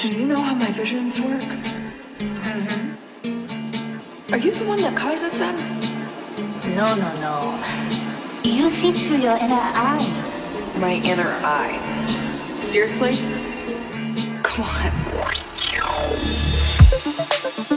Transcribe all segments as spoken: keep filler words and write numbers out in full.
Do you know how my visions work? Mm-hmm. Are you the one that causes them? No, no, no. You see through your inner eye. My inner eye? Seriously? Come on. Come on. Thank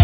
you.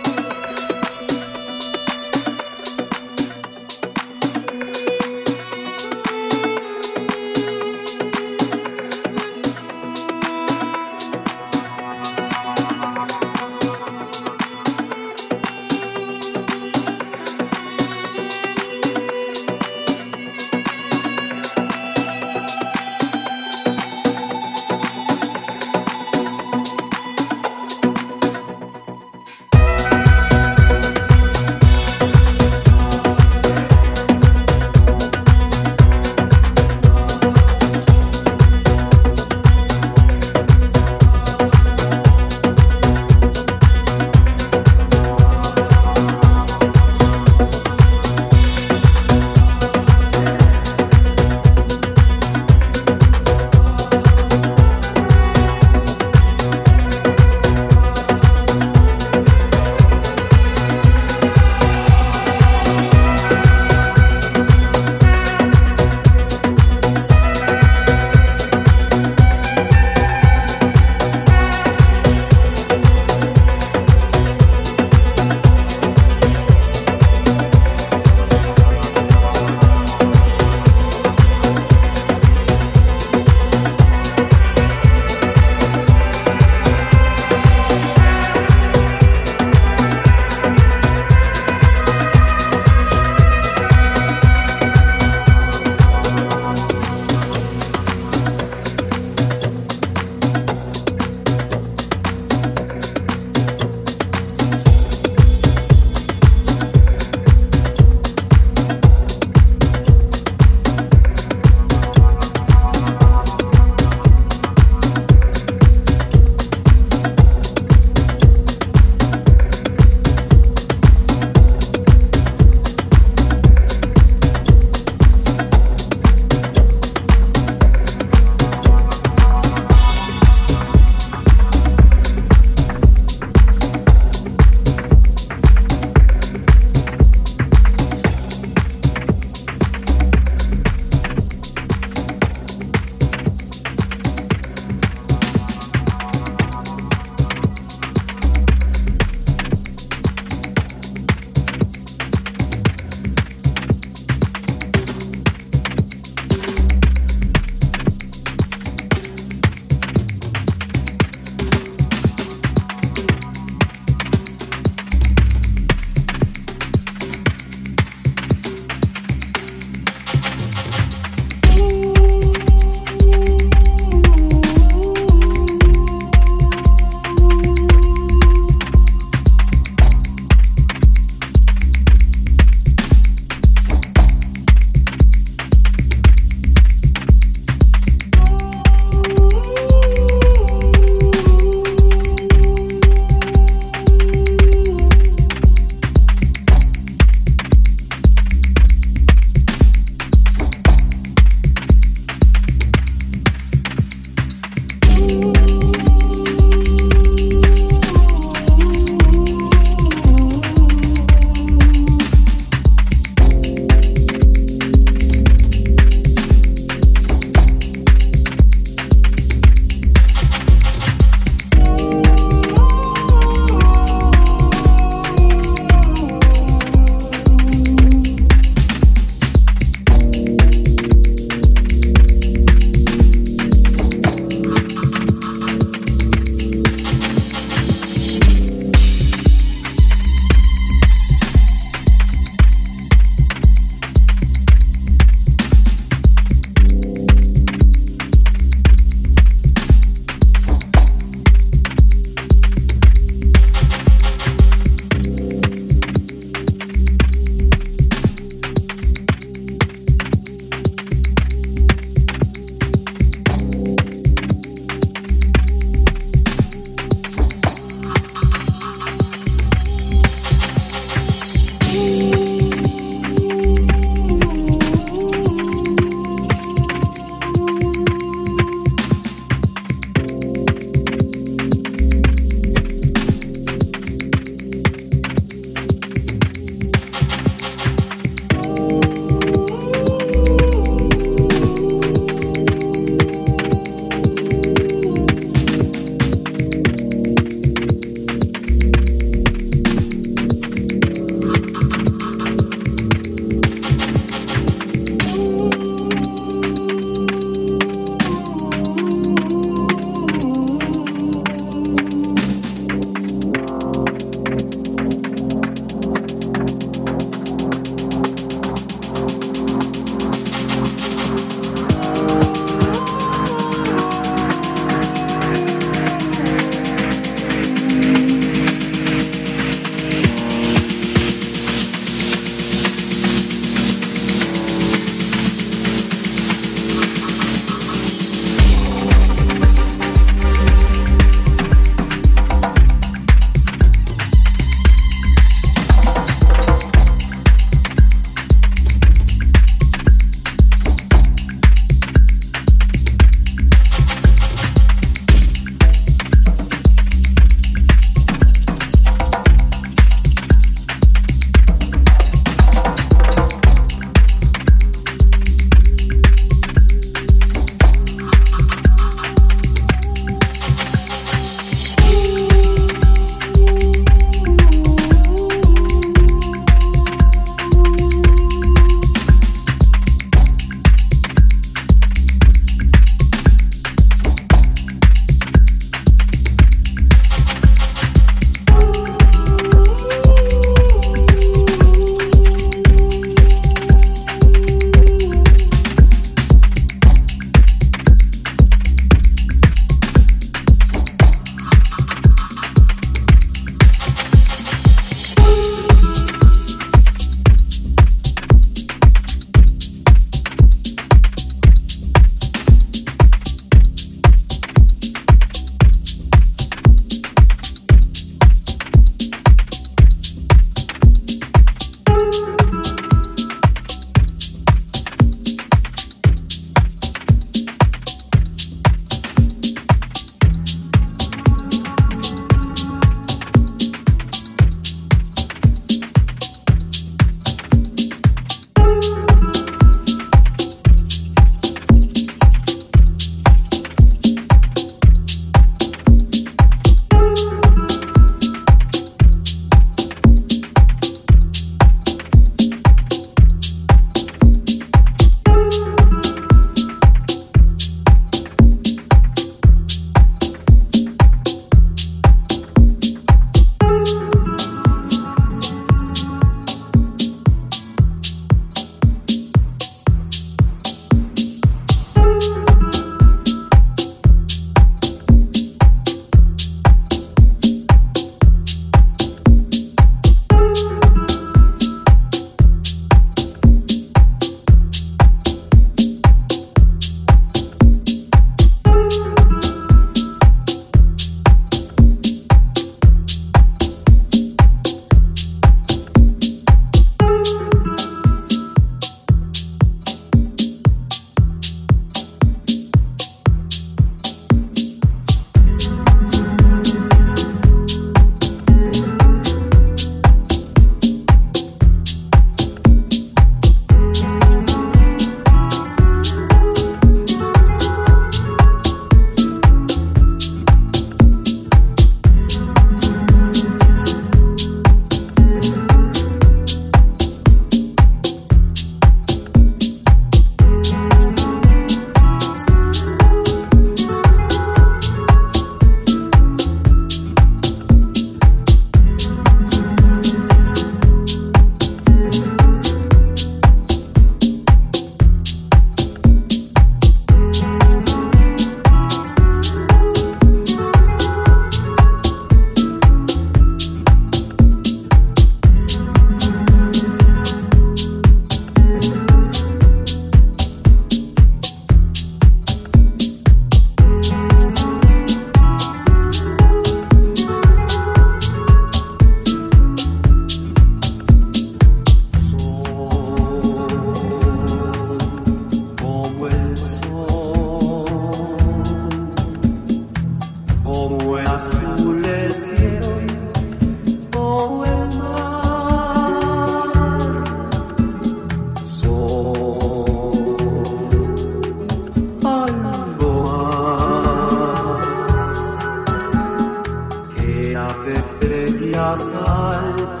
Días estrellas al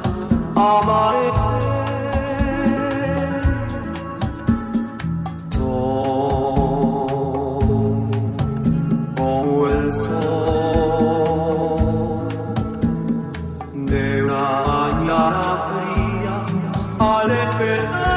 amanecer son como el sol de una mañana fría al despertar.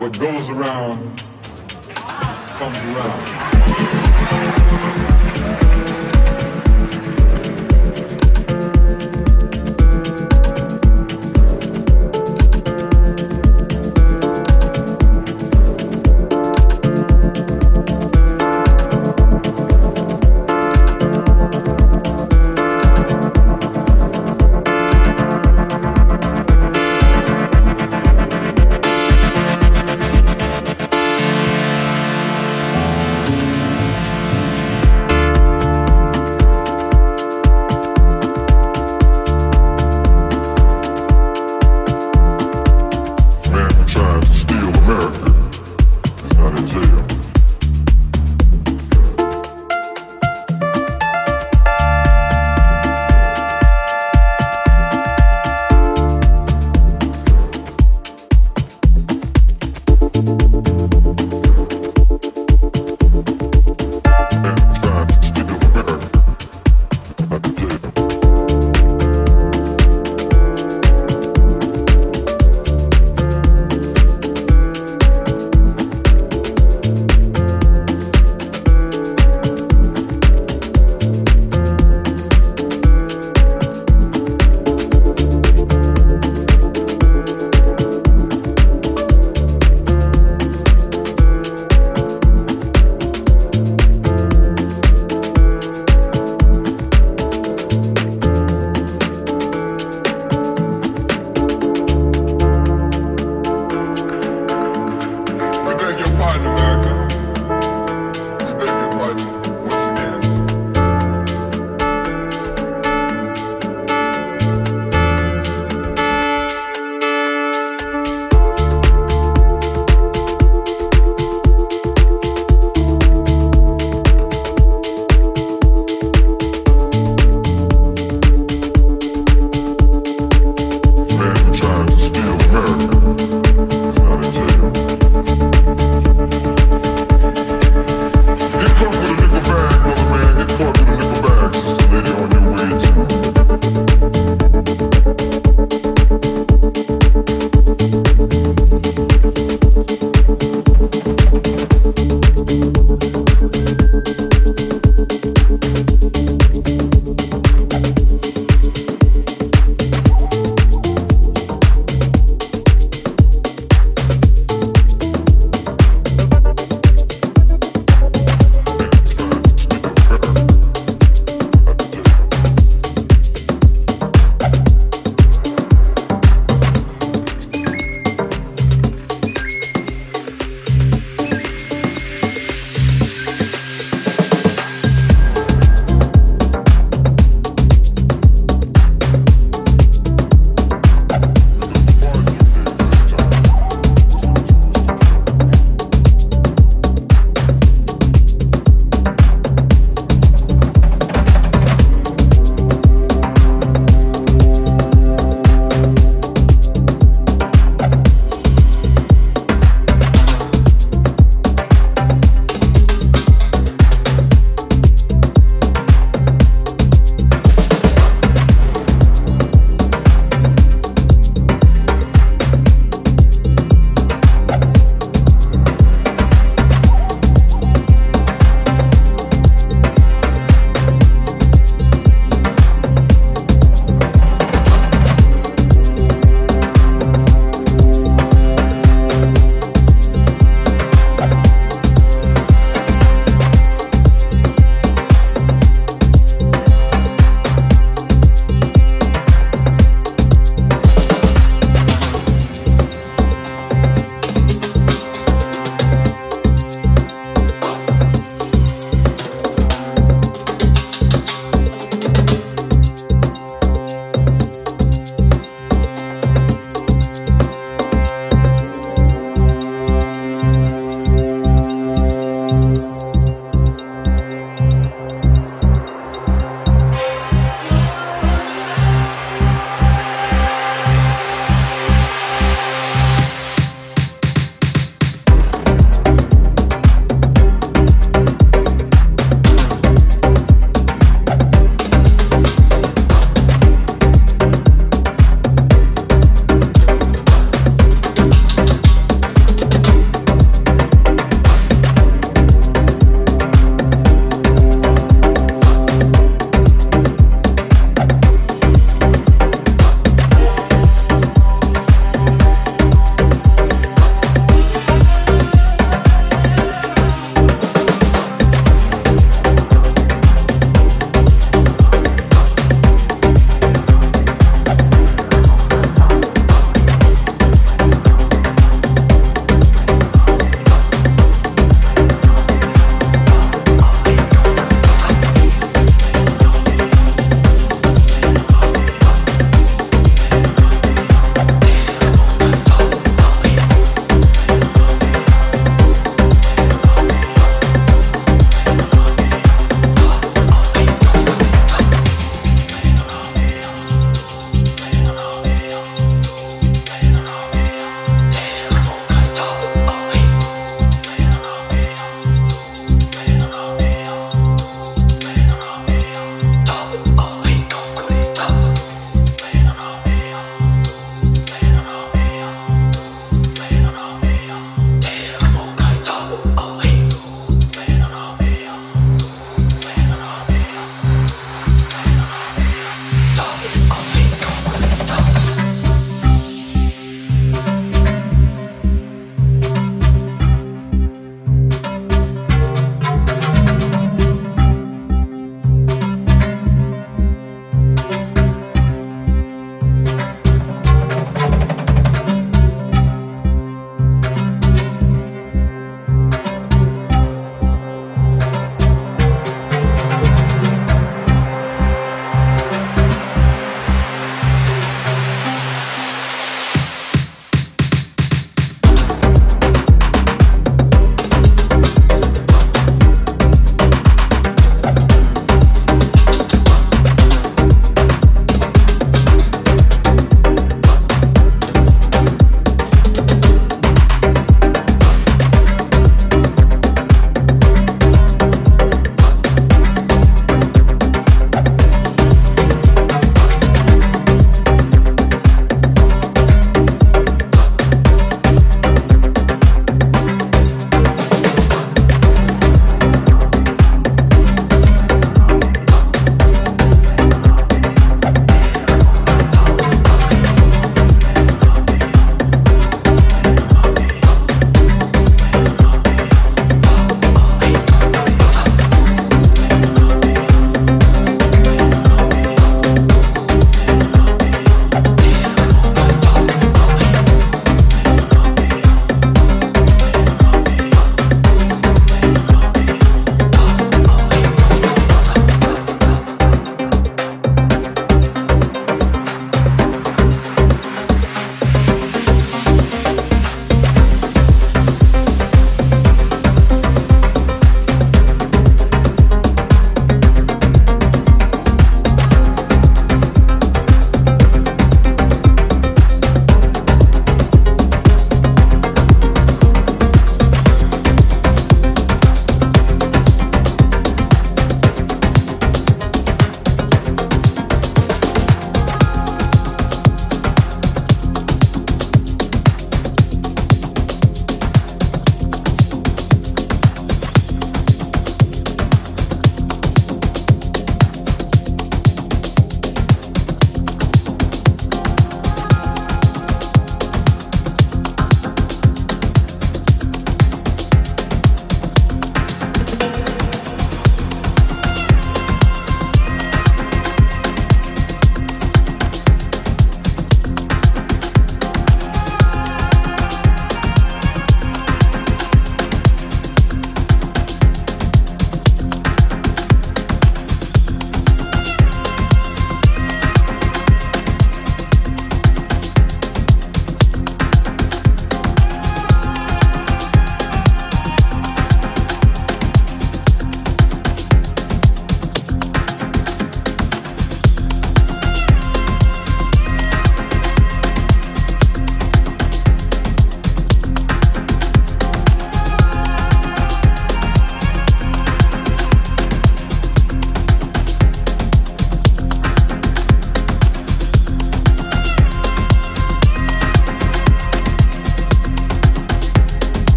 What goes around comes around.